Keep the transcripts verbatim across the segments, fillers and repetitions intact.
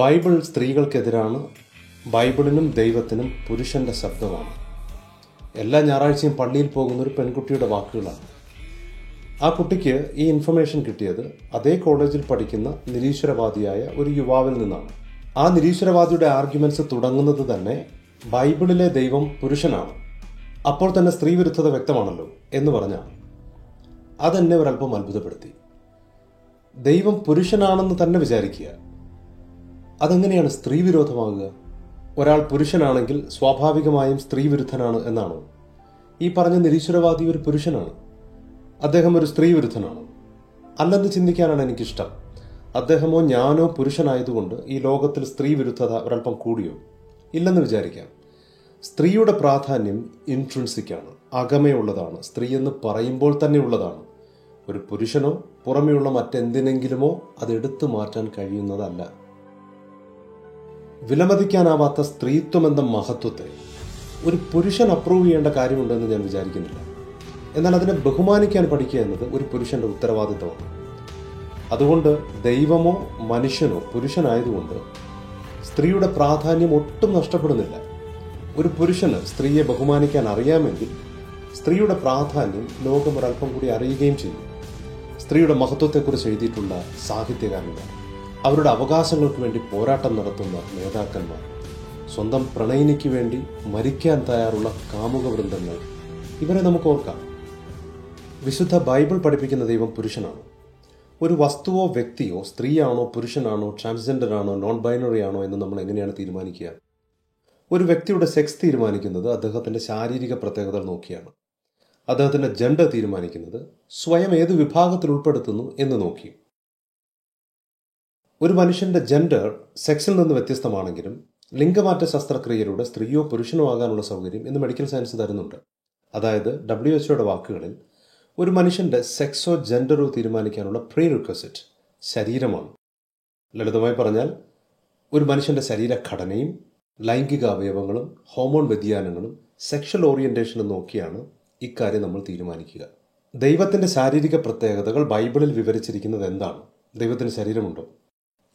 Bible സ്ത്രീകൾക്കെതിരാണ്, ബൈബിളിനും ദൈവത്തിനും പുരുഷൻ്റെ ശബ്ദമാണ്. എല്ലാ ഞായറാഴ്ചയും പള്ളിയിൽ പോകുന്നൊരു പെൺകുട്ടിയുടെ വാക്കുകളാണ്. ആ കുട്ടിക്ക് ഈ ഇൻഫർമേഷൻ കിട്ടിയത് അതേ കോളേജിൽ പഠിക്കുന്ന നിരീശ്വരവാദിയായ ഒരു യുവാവിൽ നിന്നാണ്. ആ നിരീശ്വരവാദിയുടെ ആർഗ്യുമെൻറ്റ്സ് തുടങ്ങുന്നത് തന്നെ ബൈബിളിലെ ദൈവം പുരുഷനാണ്, അപ്പോൾ തന്നെ സ്ത്രീവിരുദ്ധത വ്യക്തമാണല്ലോ എന്ന് പറഞ്ഞാണ്. അതെന്നെ ഒരല്പം അത്ഭുതപ്പെടുത്തി. ദൈവം പുരുഷനാണെന്ന് തന്നെ വിചാരിക്കുക, അതെങ്ങനെയാണ് സ്ത്രീവിരോധമാകുക? ഒരാൾ പുരുഷനാണെങ്കിൽ സ്വാഭാവികമായും സ്ത്രീവിരുദ്ധനാണ് എന്നാണോ? ഈ പറഞ്ഞ നിരീശ്വരവാദി ഒരു പുരുഷനാണ്, അദ്ദേഹം ഒരു സ്ത്രീവിരുദ്ധനാണ് അല്ലെന്ന് ചിന്തിക്കാനാണ് എനിക്കിഷ്ടം. അദ്ദേഹമോ ഞാനോ പുരുഷനായതുകൊണ്ട് ഈ ലോകത്തിൽ സ്ത്രീവിരുദ്ധത ഒരല്പം കൂടിയോ? ഇല്ലെന്ന് വിചാരിക്കാം. സ്ത്രീയുടെ പ്രാധാന്യം ഇൻട്രിൻസിക്കാണ്, അകമയുള്ളതാണ്, സ്ത്രീ എന്ന് പറയുമ്പോൾ തന്നെ ഉള്ളതാണ്. ഒരു പുരുഷനോ പുറമെയുള്ള മറ്റെന്തിനെങ്കിലുമോ അതെടുത്തു മാറ്റാൻ കഴിയുന്നതല്ല. വിലമതിക്കാനാവാത്ത സ്ത്രീത്വം എന്ന മഹത്വത്തെ ഒരു പുരുഷൻ അപ്രൂവ് ചെയ്യേണ്ട കാര്യമുണ്ടെന്ന് ഞാൻ വിചാരിക്കുന്നില്ല. എന്നാൽ അതിനെ ബഹുമാനിക്കാൻ പഠിക്കുക എന്നത് ഒരു പുരുഷൻ്റെ ഉത്തരവാദിത്തമാണ്. അതുകൊണ്ട് ദൈവമോ മനുഷ്യനോ പുരുഷനായതുകൊണ്ട് സ്ത്രീയുടെ പ്രാധാന്യം ഒട്ടും നഷ്ടപ്പെടുന്നില്ല. ഒരു പുരുഷന് സ്ത്രീയെ ബഹുമാനിക്കാൻ അറിയാമെങ്കിൽ സ്ത്രീയുടെ പ്രാധാന്യം ലോകം ഒരൽപ്പം കൂടി അറിയുകയും ചെയ്യും. സ്ത്രീയുടെ മഹത്വത്തെക്കുറിച്ച് എഴുതിയിട്ടുള്ള സാഹിത്യകാരന്മാർ, അവരുടെ അവകാശങ്ങൾക്ക് വേണ്ടി പോരാട്ടം നടത്തുന്ന നേതാക്കന്മാർ, സ്വന്തം പ്രണയിനിക്ക് വേണ്ടി മരിക്കാൻ തയ്യാറുള്ള കാമുക വൃന്ദങ്ങൾ, ഇവരെ നമുക്ക് ഓർക്കാം. വിശുദ്ധ ബൈബിൾ പഠിപ്പിക്കുന്ന ദൈവം പുരുഷനാണ്. ഒരു വസ്തുവോ വ്യക്തിയോ സ്ത്രീയാണോ പുരുഷനാണോ ട്രാൻസ്ജെൻഡറാണോ നോൺ ബൈനറി ആണോ എന്ന് നമ്മൾ എങ്ങനെയാണ് തീരുമാനിക്കുക? ഒരു വ്യക്തിയുടെ സെക്സ് തീരുമാനിക്കുന്നത് അദ്ദേഹത്തിൻ്റെ ശാരീരിക പ്രത്യേകതകൾ നോക്കിയാണ്. അദ്ദേഹത്തിൻ്റെ ജെൻഡർ തീരുമാനിക്കുന്നത് സ്വയം ഏത് വിഭാഗത്തിൽ ഉൾപ്പെടുത്തുന്നു എന്ന് നോക്കി. ഒരു മനുഷ്യൻ്റെ ജെൻഡർ സെക്സിൽ നിന്ന് വ്യത്യസ്തമാണെങ്കിലും ലിംഗമാറ്റ ശസ്ത്രക്രിയയിലൂടെ സ്ത്രീയോ പുരുഷനോ ആകാനുള്ള സൗകര്യം ഇന്ന് മെഡിക്കൽ സയൻസ് തരുന്നുണ്ട്. അതായത് ഡബ്ല്യു എച്ച് ഒയുടെ വാക്കുകളിൽ ഒരു മനുഷ്യൻ്റെ സെക്സോ ജെൻഡറോ തീരുമാനിക്കാനുള്ള പ്രീ റിക്വസിറ്റ് ശരീരമാണ്. ലളിതമായി പറഞ്ഞാൽ ഒരു മനുഷ്യൻ്റെ ശരീരഘടനയും ലൈംഗിക അവയവങ്ങളും ഹോർമോൺ വ്യതിയാനങ്ങളും സെക്ഷൽ ഓറിയൻറ്റേഷനും നോക്കിയാണ് ഇക്കാര്യം നമ്മൾ തീരുമാനിക്കുക. ദൈവത്തിൻ്റെ ശാരീരിക പ്രത്യേകതകൾ ബൈബിളിൽ വിവരിച്ചിരിക്കുന്നത് എന്താണ്? ദൈവത്തിന് ശരീരമുണ്ടോ?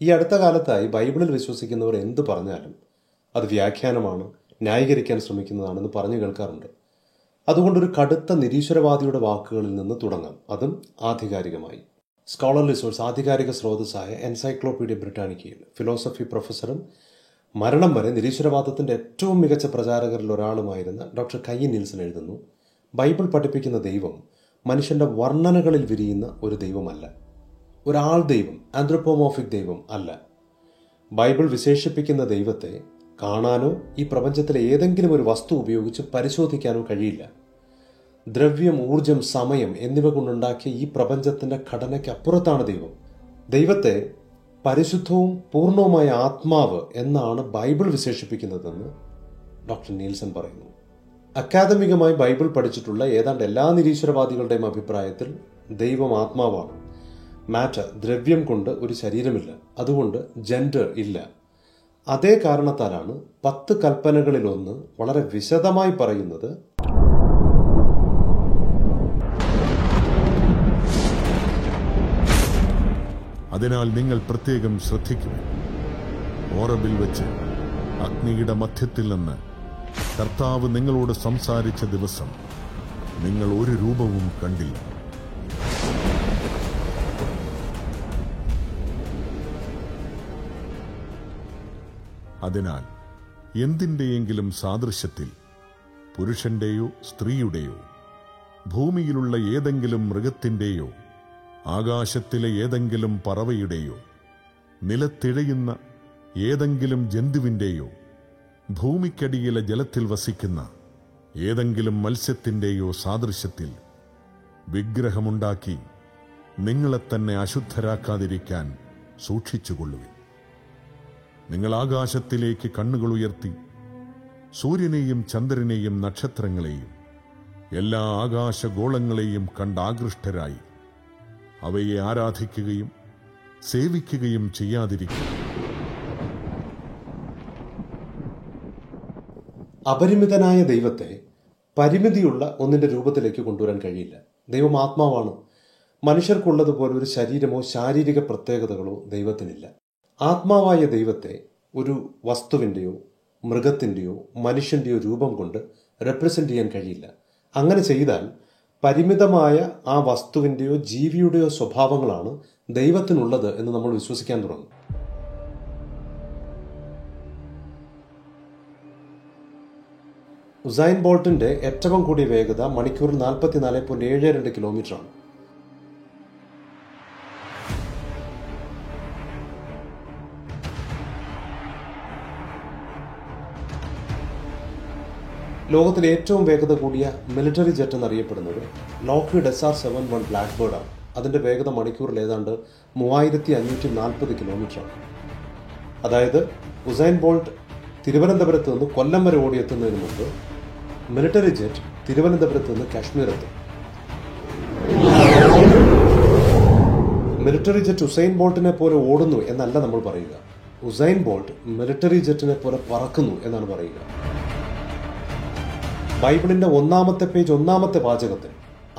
ഈ അടുത്ത കാലത്തായി ബൈബിളിൽ വിശ്വസിക്കുന്നവർ എന്ത് പറഞ്ഞാലും അത് വ്യാഖ്യാനമാണ്, ന്യായീകരിക്കാൻ ശ്രമിക്കുന്നതാണെന്ന് പറഞ്ഞു കേൾക്കാറുണ്ട്. അതുകൊണ്ടൊരു കടുത്ത നിരീശ്വരവാദിയുടെ വാക്കുകളിൽ നിന്ന് തുടങ്ങാം, അതും ആധികാരികമായി. സ്കോളർലി സോഴ്സ് ആധികാരിക സ്രോതസ്സായ എൻസൈക്ലോപീഡിയ ബ്രിട്ടാനിക്കയിൽ ഫിലോസഫി പ്രൊഫസറും മരണം വരെ നിരീശ്വരവാദത്തിൻ്റെ ഏറ്റവും മികച്ച പ്രചാരകരിൽ ഒരാളുമായിരുന്ന ഡോക്ടർ കൈ നീൽസൺ എഴുതുന്നു, ബൈബിൾ പഠിപ്പിക്കുന്ന ദൈവം മനുഷ്യൻ്റെ വർണ്ണനകളിൽ വിരിയുന്ന ഒരു ദൈവമല്ല, ഒരാൾ ദൈവം, ആന്ത്രോപോമോർഫിക് ദൈവം അല്ല. ബൈബിൾ വിശേഷിപ്പിക്കുന്ന ദൈവത്തെ കാണാനോ ഈ പ്രപഞ്ചത്തിലെ ഏതെങ്കിലും ഒരു വസ്തു ഉപയോഗിച്ച് പരിശോധിക്കാനോ കഴിയില്ല. ദ്രവ്യം, ഊർജം, സമയം എന്നിവ കൊണ്ടുണ്ടാക്കിയ ഈ പ്രപഞ്ചത്തിൻ്റെ ഘടനയ്ക്കപ്പുറത്താണ് ദൈവം. ദൈവത്തെ പരിശുദ്ധവും പൂർണ്ണവുമായ ആത്മാവ് എന്നാണ് ബൈബിൾ വിശേഷിപ്പിക്കുന്നതെന്ന് ഡോക്ടർ നീൽസൺ പറയുന്നു. അക്കാദമികമായി ബൈബിൾ പഠിച്ചിട്ടുള്ള ഏതാണ്ട് എല്ലാ നിരീശ്വരവാദികളുടെയും അഭിപ്രായത്തിൽ ദൈവം ആത്മാവാണ്. മാറ്റർ, ദ്രവ്യം കൊണ്ട് ഒരു ശരീരമില്ല, അതുകൊണ്ട് ജെൻഡർ ഇല്ല. അതേ കാരണത്താലാണ് പത്ത് കൽപ്പനകളിലൊന്ന് വളരെ വിശദമായി പറയുന്നത്, അതിനാൽ നിങ്ങൾ പ്രത്യേകം ശ്രദ്ധിക്കുവിൻ. ഓറബിൽ വെച്ച് അഗ്നിയുടെ മധ്യത്തിൽ നിന്ന് കർത്താവ് നിങ്ങളോട് സംസാരിച്ച ദിവസം നിങ്ങൾ ഒരു രൂപവും കണ്ടില്ല. അതിനാൽ എന്തിൻ്റെയെങ്കിലും സാദൃശ്യത്തിൽ പുരുഷൻ്റെയോ സ്ത്രീയുടെയോ ഭൂമിയിലുള്ള ഏതെങ്കിലും മൃഗത്തിൻ്റെയോ ആകാശത്തിലെ ഏതെങ്കിലും പറവയുടെയോ നിലത്തിഴയുന്ന ഏതെങ്കിലും ജന്തുവിൻ്റെയോ ഭൂമിക്കടിയിലെ ജലത്തിൽ വസിക്കുന്ന ഏതെങ്കിലും മത്സ്യത്തിൻ്റെയോ സാദൃശ്യത്തിൽ വിഗ്രഹമുണ്ടാക്കി നിങ്ങളെ തന്നെ അശുദ്ധരാക്കാതിരിക്കാൻ സൂക്ഷിച്ചുകൊള്ളുവിൻ. നിങ്ങൾ ആകാശത്തിലേക്ക് കണ്ണുകൾ ഉയർത്തി സൂര്യനെയും ചന്ദ്രനെയും നക്ഷത്രങ്ങളെയും എല്ലാ ആകാശഗോളങ്ങളെയും കണ്ടാകൃഷ്ടരായി അവയെ ആരാധിക്കുകയും സേവിക്കുകയും ചെയ്യാതിരിക്കും. അപരിമിതനായ ദൈവത്തെ പരിമിതിയുള്ള ഒന്നിൻ്റെ രൂപത്തിലേക്ക് കൊണ്ടുവരാൻ കഴിയില്ല. ദൈവം ആത്മാവാണ്. മനുഷ്യർക്കുള്ളതുപോലെ ഒരു ശരീരമോ ശാരീരിക പ്രത്യേകതകളോ ദൈവത്തിനില്ല. ആത്മാവായ ദൈവത്തെ ഒരു വസ്തുവിൻ്റെയോ മൃഗത്തിൻ്റെയോ മനുഷ്യൻ്റെയോ രൂപം കൊണ്ട് റെപ്രസെൻ്റ് ചെയ്യാൻ കഴിയില്ല. അങ്ങനെ ചെയ്താൽ പരിമിതമായ ആ വസ്തുവിൻ്റെയോ ജീവിയുടെയോ സ്വഭാവങ്ങളാണ് ദൈവത്തിനുള്ളത് എന്ന് നമ്മൾ വിശ്വസിക്കാൻ തുടങ്ങും. ഉസൈൻ ബോൾട്ടിൻ്റെ ഏറ്റവും കൂടിയ വേഗത മണിക്കൂറിൽ നാൽപ്പത്തിനാല് പോയിന്റ് ഏഴ് രണ്ട് കിലോമീറ്ററാണ്. ലോകത്തിലെ ഏറ്റവും വേഗത കൂടിയ മിലിറ്ററി ജെറ്റ് എന്നറിയപ്പെടുന്നത് Lockheed S R seven one ബ്ലാക്ക്ബേർഡാണ്. അതിൻ്റെ വേഗത മണിക്കൂറിൽ ഏതാണ്ട് മൂവായിരത്തി അഞ്ഞൂറ്റി നാൽപ്പത് കിലോമീറ്ററാണ്. അതായത് ഉസൈൻ ബോൾട്ട് തിരുവനന്തപുരത്ത് നിന്ന് കൊല്ലം വരെ ഓടിയെത്തുന്നതിന് മുമ്പ് മിലിറ്ററി ജെറ്റ് തിരുവനന്തപുരത്ത് നിന്ന് കാശ്മീരെത്തും. മിലിറ്ററി ജെറ്റ് ഉസൈൻ ബോൾട്ടിനെ പോലെ ഓടുന്നു എന്നല്ല നമ്മൾ പറയുക. ഉസൈൻ ബോൾട്ട് മിലിറ്ററി ജെറ്റിനെ പോലെ പറക്കുന്നു എന്നാണ് പറയുക. ബൈബിളിൻ്റെ ഒന്നാമത്തെ പേജ് ഒന്നാമത്തെ വാചകത്തിൽ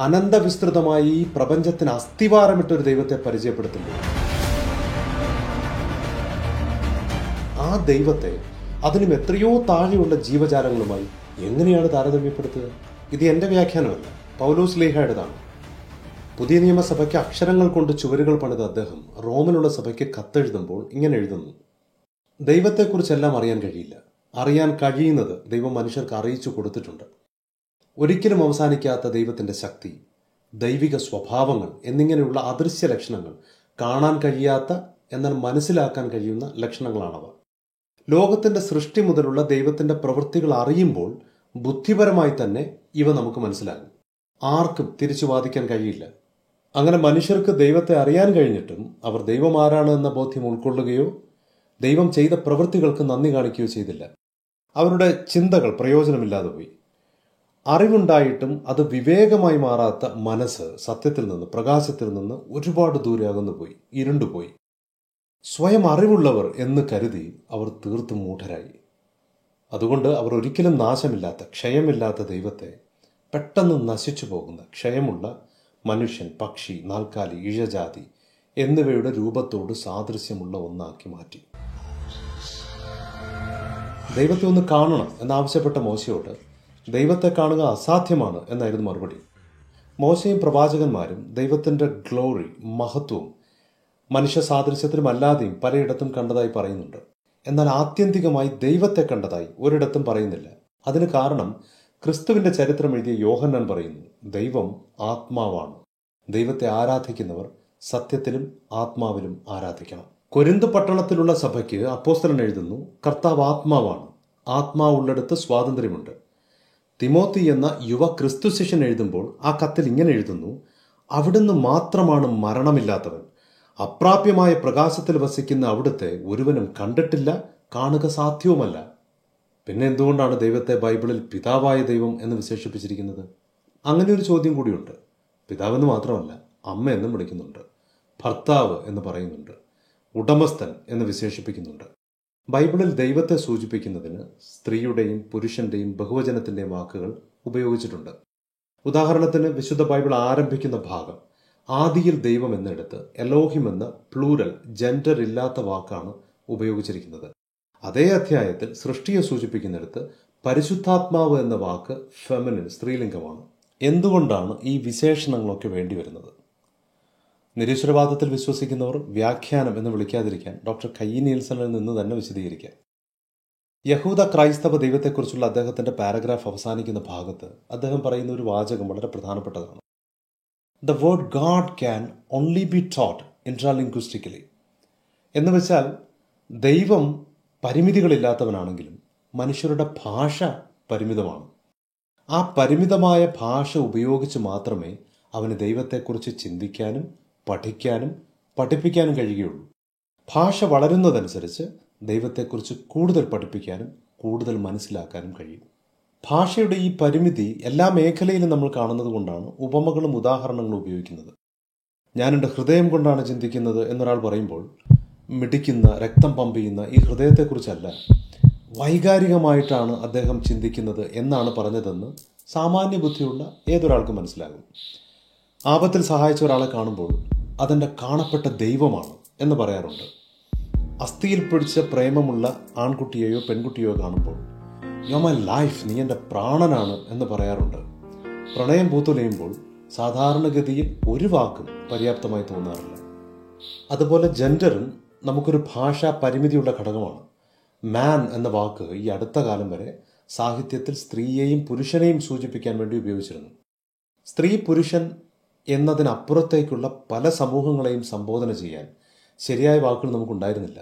അനന്തവിസ്തൃതമായി ഈ പ്രപഞ്ചത്തിന് അസ്ഥിവാരമിട്ടൊരു ദൈവത്തെ പരിചയപ്പെടുത്തുന്നു. ആ ദൈവത്തെ അതിനും എത്രയോ താഴെയുള്ള ജീവജാലങ്ങളുമായി എങ്ങനെയാണ് താരതമ്യപ്പെടുത്തുക? ഇത് എൻ്റെ വ്യാഖ്യാനമല്ല, പൗലോസ് ലീഹായുടേതാണ്. പുതിയ നിയമസഭയ്ക്ക് അക്ഷരങ്ങൾ കൊണ്ട് ചുവരുകൾ പണിത അദ്ദേഹം റോമിലുള്ള സഭയ്ക്ക് കത്തെഴുതുമ്പോൾ ഇങ്ങനെ എഴുതുന്നു: ദൈവത്തെക്കുറിച്ചെല്ലാം അറിയാൻ കഴിയില്ല, അറിയാൻ കഴിയുന്നത് ദൈവം മനുഷ്യർക്ക് അറിയിച്ചു കൊടുത്തിട്ടുണ്ട്. ഒരിക്കലും അവസാനിക്കാത്ത ദൈവത്തിൻ്റെ ശക്തി, ദൈവിക സ്വഭാവങ്ങൾ എന്നിങ്ങനെയുള്ള അദൃശ്യ ലക്ഷണങ്ങൾ, കാണാൻ കഴിയാത്ത എന്നാൽ മനസ്സിലാക്കാൻ കഴിയുന്ന ലക്ഷണങ്ങളാണവ. ലോകത്തിൻ്റെ സൃഷ്ടി മുതലുള്ള ദൈവത്തിൻ്റെ പ്രവൃത്തികൾ അറിയുമ്പോൾ ബുദ്ധിപരമായി തന്നെ ഇവ നമുക്ക് മനസ്സിലാകും. ആർക്കും തിരിച്ചു വാദിക്കാൻ കഴിയില്ല. അങ്ങനെ മനുഷ്യർക്ക് ദൈവത്തെ അറിയാൻ കഴിഞ്ഞിട്ടും അവർ ദൈവം ആരാണ് എന്ന ബോധ്യം ഉൾക്കൊള്ളുകയോ ദൈവം ചെയ്ത പ്രവൃത്തികൾക്ക് നന്ദി കാണിക്കുകയോ ചെയ്തില്ല. അവരുടെ ചിന്തകൾ പ്രയോജനമില്ലാതെ പോയി. അറിവുണ്ടായിട്ടും അത് വിവേകമായി മാറാത്ത മനസ്സ് സത്യത്തിൽ നിന്ന്, പ്രകാശത്തിൽ നിന്ന് ഒരുപാട് ദൂരെ അകന്നു പോയി, ഇരുണ്ടുപോയി. സ്വയം അറിവുള്ളവർ എന്ന് കരുതി അവർ തീർത്തും മൂഢരായി. അതുകൊണ്ട് അവർ ഒരിക്കലും നാശമില്ലാത്ത, ക്ഷയമില്ലാത്ത ദൈവത്തെ പെട്ടെന്ന് നശിച്ചു പോകുന്ന ക്ഷയമുള്ള മനുഷ്യൻ, പക്ഷി, നാൽക്കാലി, ഇഴജാതി എന്നിവയുടെ രൂപത്തോട് സാദൃശ്യമുള്ള ഒന്നാക്കി മാറ്റി. ദൈവത്തെ ഒന്ന് കാണണം എന്നാവശ്യപ്പെട്ട മോശയോട് ദൈവത്തെ കാണുക അസാധ്യമാണ് എന്നായിരുന്നു മറുപടി. മോശയും പ്രവാചകന്മാരും ദൈവത്തിൻ്റെ ഗ്ലോറി, മഹത്വവും മനുഷ്യ സാദൃശ്യത്തിലും അല്ലാതെയും പലയിടത്തും കണ്ടതായി പറയുന്നുണ്ട്. എന്നാൽ ആത്യന്തികമായി ദൈവത്തെ കണ്ടതായി ഒരിടത്തും പറയുന്നില്ല. അതിന് കാരണം ക്രിസ്തുവിൻ്റെ ചരിത്രം എഴുതിയ യോഹന്നാൻ പറയുന്നു, ദൈവം ആത്മാവാണ്, ദൈവത്തെ ആരാധിക്കുന്നവർ സത്യത്തിലും ആത്മാവിലും ആരാധിക്കണം. കൊരിന്ത് പട്ടണത്തിലുള്ള സഭയ്ക്ക് അപ്പോസ്തലൻ എഴുതുന്നു, കർത്താവ് ആത്മാവാണ്, ആത്മാവുള്ളിടത്ത് സ്വാതന്ത്ര്യമുണ്ട്. തിമോത്തി എന്ന യുവ ക്രിസ്തു ശിഷ്യൻ എഴുതുമ്പോൾ ആ കത്തിൽ ഇങ്ങനെ എഴുതുന്നു, അവിടുന്ന് മാത്രമാണ് മരണമില്ലാത്തവൻ, അപ്രാപ്യമായ പ്രകാശത്തിൽ വസിക്കുന്ന അവിടുത്തെ ഒരുവനും കണ്ടിട്ടില്ല, കാണുക സാധ്യവുമല്ല. പിന്നെ എന്തുകൊണ്ടാണ് ദൈവത്തെ ബൈബിളിൽ പിതാവായ ദൈവം എന്ന് വിശേഷിപ്പിച്ചിരിക്കുന്നത്? അങ്ങനെ ഒരു ചോദ്യം കൂടിയുണ്ട്. പിതാവെന്ന് മാത്രമല്ല അമ്മ എന്നും വിളിക്കുന്നുണ്ട്, ഭർത്താവ് എന്ന് പറയുന്നുണ്ട്, ഉടമസ്ഥൻ എന്ന് വിശേഷിപ്പിക്കുന്നുണ്ട്. ബൈബിളിൽ ദൈവത്തെ സൂചിപ്പിക്കുന്നതിന് സ്ത്രീയുടെയും പുരുഷൻ്റെയും ബഹുവചനത്തിൻ്റെയും വാക്കുകൾ ഉപയോഗിച്ചിട്ടുണ്ട്. ഉദാഹരണത്തിന് വിശുദ്ധ ബൈബിൾ ആരംഭിക്കുന്ന ഭാഗം ആദിയിൽ ദൈവം എന്നെടുത്ത് എലോഹിം എന്ന പ്ലൂരൽ ജെൻഡർ ഇല്ലാത്ത വാക്കാണ് ഉപയോഗിച്ചിരിക്കുന്നത്. അതേ അധ്യായത്തിൽ സൃഷ്ടിയെ സൂചിപ്പിക്കുന്നിടത്ത് പരിശുദ്ധാത്മാവ് എന്ന വാക്ക് ഫെമിനിൻ, സ്ത്രീലിംഗമാണ്. എന്തുകൊണ്ടാണ് ഈ വിശേഷണങ്ങളൊക്കെ വേണ്ടിവരുന്നത്? നിരീശ്വരവാദത്തിൽ വിശ്വസിക്കുന്നവർ വ്യാഖ്യാനം എന്ന് വിളിക്കാതിരിക്കാൻ ഡോക്ടർ കയ്യിനിൽസണിൽ നിന്ന് തന്നെ വിശദീകരിക്കാം. യഹൂദ ക്രൈസ്തവ ദൈവത്തെക്കുറിച്ചുള്ള അദ്ദേഹത്തിൻ്റെ പാരഗ്രാഫ് അവസാനിക്കുന്ന ഭാഗത്ത് അദ്ദേഹം പറയുന്ന ഒരു വാചകം വളരെ പ്രധാനപ്പെട്ടതാണ്. The word God can only be taught intralinguistically. എന്ന് വെച്ചാൽ ദൈവം പരിമിതികളില്ലാത്തവനാണെങ്കിലും മനുഷ്യരുടെ ഭാഷ പരിമിതമാണ്. ആ പരിമിതമായ ഭാഷ ഉപയോഗിച്ച് മാത്രമേ അവന് ദൈവത്തെക്കുറിച്ച് ചിന്തിക്കാനും പഠിക്കാനും പഠിപ്പിക്കാനും കഴിയുകയുള്ളൂ. ഭാഷ വളരുന്നതനുസരിച്ച് ദൈവത്തെക്കുറിച്ച് കൂടുതൽ പഠിപ്പിക്കാനും കൂടുതൽ മനസ്സിലാക്കാനും കഴിയും. ഭാഷയുടെ ഈ പരിമിതി എല്ലാ മേഖലയിലും നമ്മൾ കാണുന്നത് കൊണ്ടാണ് ഉപമകളും ഉദാഹരണങ്ങളും ഉപയോഗിക്കുന്നത്. ഞാൻ എൻ്റെ ഹൃദയം കൊണ്ടാണ് ചിന്തിക്കുന്നത് എന്നൊരാൾ പറയുമ്പോൾ മിടിക്കുന്ന, രക്തം പമ്പ് ചെയ്യുന്ന ഈ ഹൃദയത്തെക്കുറിച്ചല്ല, വൈകാരികമായിട്ടാണ് അദ്ദേഹം ചിന്തിക്കുന്നത് എന്നാണ് പറഞ്ഞതെന്ന് സാമാന്യ ബുദ്ധിയുള്ള ഏതൊരാൾക്കും മനസ്സിലാകും. ആപത്തിൽ സഹായിച്ച ഒരാളെ കാണുമ്പോൾ അതെൻ്റെ കാണപ്പെട്ട ദൈവമാണ് എന്ന് പറയാറുണ്ട്. അസ്ഥിയിൽ പിടിച്ച പ്രേമമുള്ള ആൺകുട്ടിയെയോ പെൺകുട്ടിയോ കാണുമ്പോൾ യുവർ മൈ ലൈഫ്, നീ എൻ്റെ പ്രാണനാണ് എന്ന് പറയാറുണ്ട്. പ്രണയം പൂത്തുലയുമ്പോൾ സാധാരണഗതിയിൽ ഒരു വാക്കും പര്യാപ്തമായി തോന്നാറില്ല. അതുപോലെ ജെൻഡറും നമുക്കൊരു ഭാഷാ പരിമിതിയുള്ള ഘടകമാണ്. മാൻ എന്ന വാക്ക് ഈ അടുത്ത കാലം വരെ സാഹിത്യത്തിൽ സ്ത്രീയെയും പുരുഷനെയും സൂചിപ്പിക്കാൻ വേണ്ടി ഉപയോഗിച്ചിരുന്നു. സ്ത്രീ പുരുഷൻ എന്നതിനപ്പുറത്തേക്കുള്ള പല സമൂഹങ്ങളെയും സംബോധന ചെയ്യാൻ ശരിയായ വാക്കുകൾ നമുക്കുണ്ടായിരുന്നില്ല.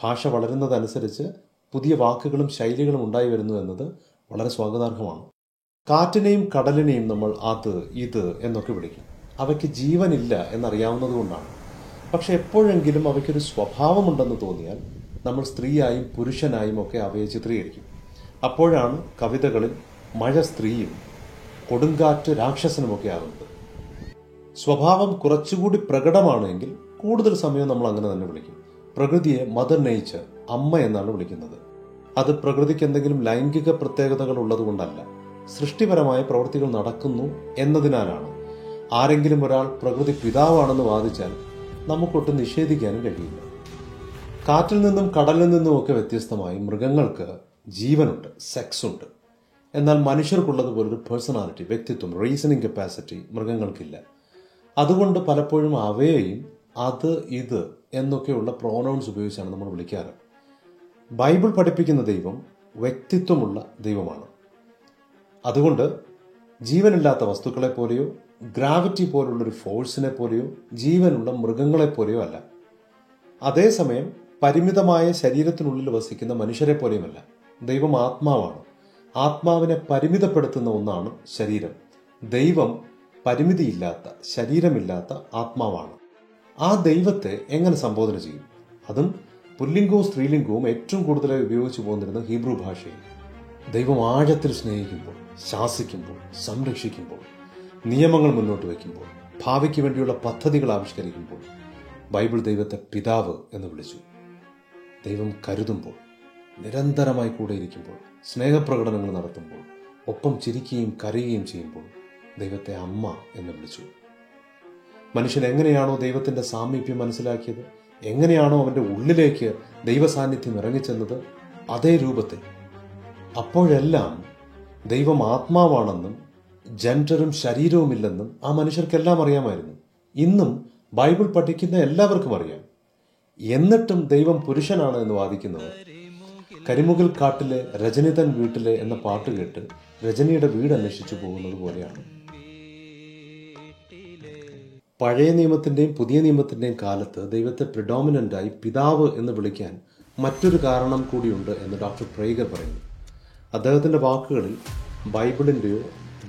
ഭാഷ വളരുന്നതനുസരിച്ച് പുതിയ വാക്കുകളും ശൈലികളും ഉണ്ടായി വരുന്നു എന്നത് വളരെ സ്വാഗതാർഹമാണ്. കാറ്റിനെയും കടലിനെയും നമ്മൾ അത് ഇത് എന്നൊക്കെ വിളിക്കും. അവയ്ക്ക് ജീവനില്ല എന്നറിയാവുന്നതുകൊണ്ടാണ്. പക്ഷെ എപ്പോഴെങ്കിലും അവയ്ക്കൊരു സ്വഭാവമുണ്ടെന്ന് തോന്നിയാൽ നമ്മൾ സ്ത്രീയായും പുരുഷനായും ഒക്കെ അവയെ ചിത്രീകരിക്കും. അപ്പോഴാണ് കവിതകളിൽ മഴ സ്ത്രീയും കൊടുങ്കാറ്റ് രാക്ഷസനുമൊക്കെ ആകുന്നത്. സ്വഭാവം കുറച്ചുകൂടി പ്രകടമാണെങ്കിൽ കൂടുതൽ സമയം നമ്മൾ അങ്ങനെ തന്നെ വിളിക്കും. പ്രകൃതിയെ മദർ നേച്ചർ, അമ്മ എന്നാണ് വിളിക്കുന്നത്. അത് പ്രകൃതിക്ക് എന്തെങ്കിലും ലൈംഗിക പ്രത്യേകതകൾ ഉള്ളതുകൊണ്ടല്ല, സൃഷ്ടിപരമായ പ്രവൃത്തികൾ നടക്കുന്നു എന്നതിനാലാണ്. ആരെങ്കിലും ഒരാൾ പ്രകൃതി പിതാവാണെന്ന് വാദിച്ചാൽ നമുക്കൊട്ടും നിഷേധിക്കാനും കഴിയില്ല. കാറ്റിൽ നിന്നും കടലിൽ നിന്നും ഒക്കെ വ്യത്യസ്തമായി മൃഗങ്ങൾക്ക് ജീവനുണ്ട്, സെക്സ് ഉണ്ട്. എന്നാൽ മനുഷ്യർക്കുള്ളതുപോലൊരു പേഴ്സണാലിറ്റി, വ്യക്തിത്വം, റീസണിങ് കപ്പാസിറ്റി മൃഗങ്ങൾക്കില്ല. അതുകൊണ്ട് പലപ്പോഴും അവയെയും അത് ഇത് എന്നൊക്കെയുള്ള പ്രോനൗൺസ് ഉപയോഗിച്ചാണ് നമ്മൾ വിളിക്കാറ്. ബൈബിൾ പഠിപ്പിക്കുന്ന ദൈവം വ്യക്തിത്വമുള്ള ദൈവമാണ്. അതുകൊണ്ട് ജീവനില്ലാത്ത വസ്തുക്കളെ പോലെയോ ഗ്രാവിറ്റി പോലുള്ളൊരു ഫോഴ്സിനെ പോലെയോ ജീവനുള്ള മൃഗങ്ങളെപ്പോലെയോ അല്ല. അതേസമയം പരിമിതമായ ശരീരത്തിനുള്ളിൽ വസിക്കുന്ന മനുഷ്യരെ പോലെയുമല്ല. ദൈവം ആത്മാവാണ്. ആത്മാവിനെ പരിമിതപ്പെടുത്തുന്ന ഒന്നാണ് ശരീരം. ദൈവം പരിമിതിയില്ലാത്ത, ശരീരമില്ലാത്ത ആത്മാവാണ്. ആ ദൈവത്തെ എങ്ങനെ സംബോധന ചെയ്യും? അതും പുല്ലിംഗവും സ്ത്രീലിംഗവും ഏറ്റവും കൂടുതലായി ഉപയോഗിച്ചു പോന്നിരുന്ന ഹീബ്രു ഭാഷയിൽ. ദൈവം ആഴത്തിൽ സ്നേഹിക്കുമ്പോൾ, ശാസിക്കുമ്പോൾ, സംരക്ഷിക്കുമ്പോൾ, നിയമങ്ങൾ മുന്നോട്ട് വയ്ക്കുമ്പോൾ, ഭാവിക്ക് വേണ്ടിയുള്ള പദ്ധതികൾ ആവിഷ്കരിക്കുമ്പോൾ ബൈബിൾ ദൈവത്തെ പിതാവ് എന്ന് വിളിച്ചു. ദൈവം കരുതുമ്പോൾ, നിരന്തരമായി കൂടെയിരിക്കുമ്പോൾ, സ്നേഹപ്രകടനങ്ങൾ നടത്തുമ്പോൾ, ഒപ്പം ചിരിക്കുകയും കരയുകയും ചെയ്യുമ്പോൾ ദൈവത്തെ അമ്മ എന്ന് വിളിച്ചു. മനുഷ്യൻ എങ്ങനെയാണോ ദൈവത്തിൻ്റെ സാമീപ്യം മനസ്സിലാക്കിയത്, എങ്ങനെയാണോ അവൻ്റെ ഉള്ളിലേക്ക് ദൈവസാന്നിധ്യം ഇറങ്ങിച്ചെന്നത്, അതേ രൂപത്തിൽ അപ്പോഴെല്ലാം ദൈവം ആത്മാവാണെന്നും ജെൻഡറും ശരീരവുമില്ലെന്നും ആ മനുഷ്യർക്കെല്ലാം അറിയാമായിരുന്നു. ഇന്നും ബൈബിൾ പഠിക്കുന്ന എല്ലാവർക്കും അറിയാം. എന്നിട്ടും ദൈവം പുരുഷനാണ് എന്ന് വാദിക്കുന്നത്. കരിമുകിൽ കാട്ടിലെ രജനിതൻ വീട്ടിലെ എന്ന പാട്ട് കേട്ട് രജനിയുടെ വീട് അന്വേഷിച്ചു പോകുന്നത് പോലെയാണ്. പഴയ നിയമത്തിൻ്റെയും പുതിയ നിയമത്തിൻ്റെയും കാലത്ത് ദൈവത്തെ പ്രിഡോമിനൻ്റായി പിതാവ് എന്ന് വിളിക്കാൻ മറ്റൊരു കാരണം കൂടിയുണ്ട് എന്ന് ഡോക്ടർ പ്രേഗർ പറയുന്നു. അദ്ദേഹത്തിൻ്റെ വാക്കുകളിൽ ബൈബിളിൻ്റെയോ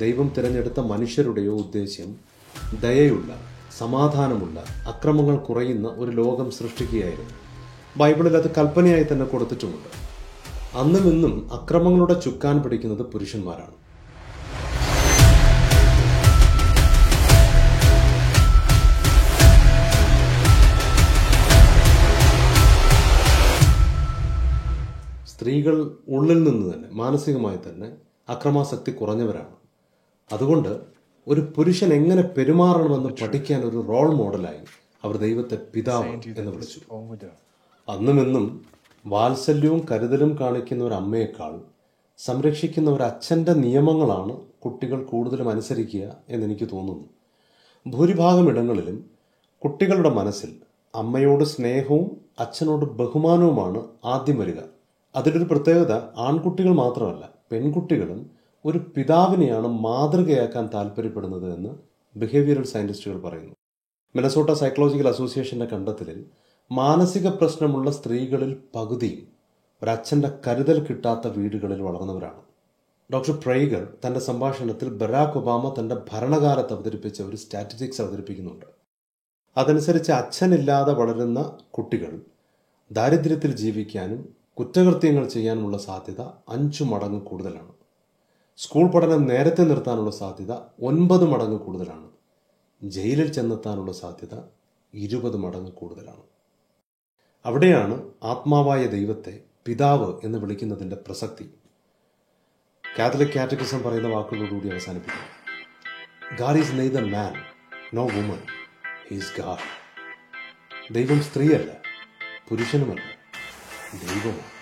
ദൈവം തിരഞ്ഞെടുത്ത മനുഷ്യരുടെയോ ഉദ്ദേശ്യം ദയയുള്ള, സമാധാനമുള്ള, അക്രമങ്ങൾ കുറയുന്ന ഒരു ലോകം സൃഷ്ടിക്കുകയായിരുന്നു. ബൈബിളിൽ അത് കൽപ്പനയായി തന്നെ കൊടുത്തിട്ടുമുണ്ട്. അന്നും ഇന്നും അക്രമങ്ങളുടെ ചുക്കാൻ പിടിക്കുന്നത് പുരുഷന്മാരാണ്. സ്ത്രീകൾ ഉള്ളിൽ നിന്ന് തന്നെ, മാനസികമായി തന്നെ അക്രമാസക്തി കുറഞ്ഞവരാണ്. അതുകൊണ്ട് ഒരു പുരുഷൻ എങ്ങനെ പെരുമാറണമെന്ന് പഠിക്കാൻ ഒരു റോൾ മോഡലായി അവർ ദൈവത്തെ പിതാവ് എന്ന് വിളിച്ചു. അന്നുമെന്നും വാത്സല്യവും കരുതലും കാണിക്കുന്ന ഒരു അമ്മയേക്കാൾ സംരക്ഷിക്കുന്ന ഒരു അച്ഛൻ്റെ നിയമങ്ങളാണ് കുട്ടികൾ കൂടുതലും അനുസരിക്കുക എന്നെനിക്ക് തോന്നുന്നു. ഭൂരിഭാഗം ഇടങ്ങളിലും കുട്ടികളുടെ മനസ്സിൽ അമ്മയോട് സ്നേഹവും അച്ഛനോട് ബഹുമാനവുമാണ് ആദ്യം വരിക. അതിലൊരു പ്രത്യേകത, ആൺകുട്ടികൾ മാത്രമല്ല പെൺകുട്ടികളും ഒരു പിതാവിനെയാണ് മാതൃകയാക്കാൻ താല്പര്യപ്പെടുന്നത് എന്ന് ബിഹേവിയറൽ സയൻറ്റിസ്റ്റുകൾ പറയുന്നു. മിനസോട്ട സൈക്കോളജിക്കൽ അസോസിയേഷൻ്റെ കണ്ടെത്തലിൽ മാനസിക പ്രശ്നമുള്ള സ്ത്രീകളിൽ പകുതിയും ഒരച്ഛൻ്റെ കരുതൽ കിട്ടാത്ത വീടുകളിൽ വളർന്നവരാണ്. ഡോക്ടർ പ്രേഗർ തൻ്റെ സംഭാഷണത്തിൽ ബരാക് ഒബാമ തൻ്റെ ഭരണകാലത്ത് അവതരിപ്പിച്ച ഒരു സ്റ്റാറ്റിസ്റ്റിക്സ് അവതരിപ്പിക്കുന്നുണ്ട്. അതനുസരിച്ച് അച്ഛനില്ലാതെ വളരുന്ന കുട്ടികൾ ദാരിദ്ര്യത്തിൽ ജീവിക്കാനും കുറ്റകൃത്യങ്ങൾ ചെയ്യാനുമുള്ള സാധ്യത അഞ്ചു മടങ്ങ് കൂടുതലാണ്. സ്കൂൾ പഠനം നേരത്തെ നിർത്താനുള്ള സാധ്യത ഒൻപത് മടങ്ങ് കൂടുതലാണ്. ജയിലിൽ ചെന്നെത്താനുള്ള സാധ്യത ഇരുപത് മടങ്ങ് കൂടുതലാണ്. അവിടെയാണ് ആത്മാവായ ദൈവത്തെ പിതാവ് എന്ന് വിളിക്കുന്നതിൻ്റെ പ്രസക്തി. കാത്തലിക് കാറ്റക്കിസം പറയുന്ന വാക്കുകളോടുകൂടി അവസാനിപ്പിക്കും. God is neither man nor woman, he is God. ദൈവം സ്ത്രീയല്ല, പുരുഷനുമല്ല, ദൈവം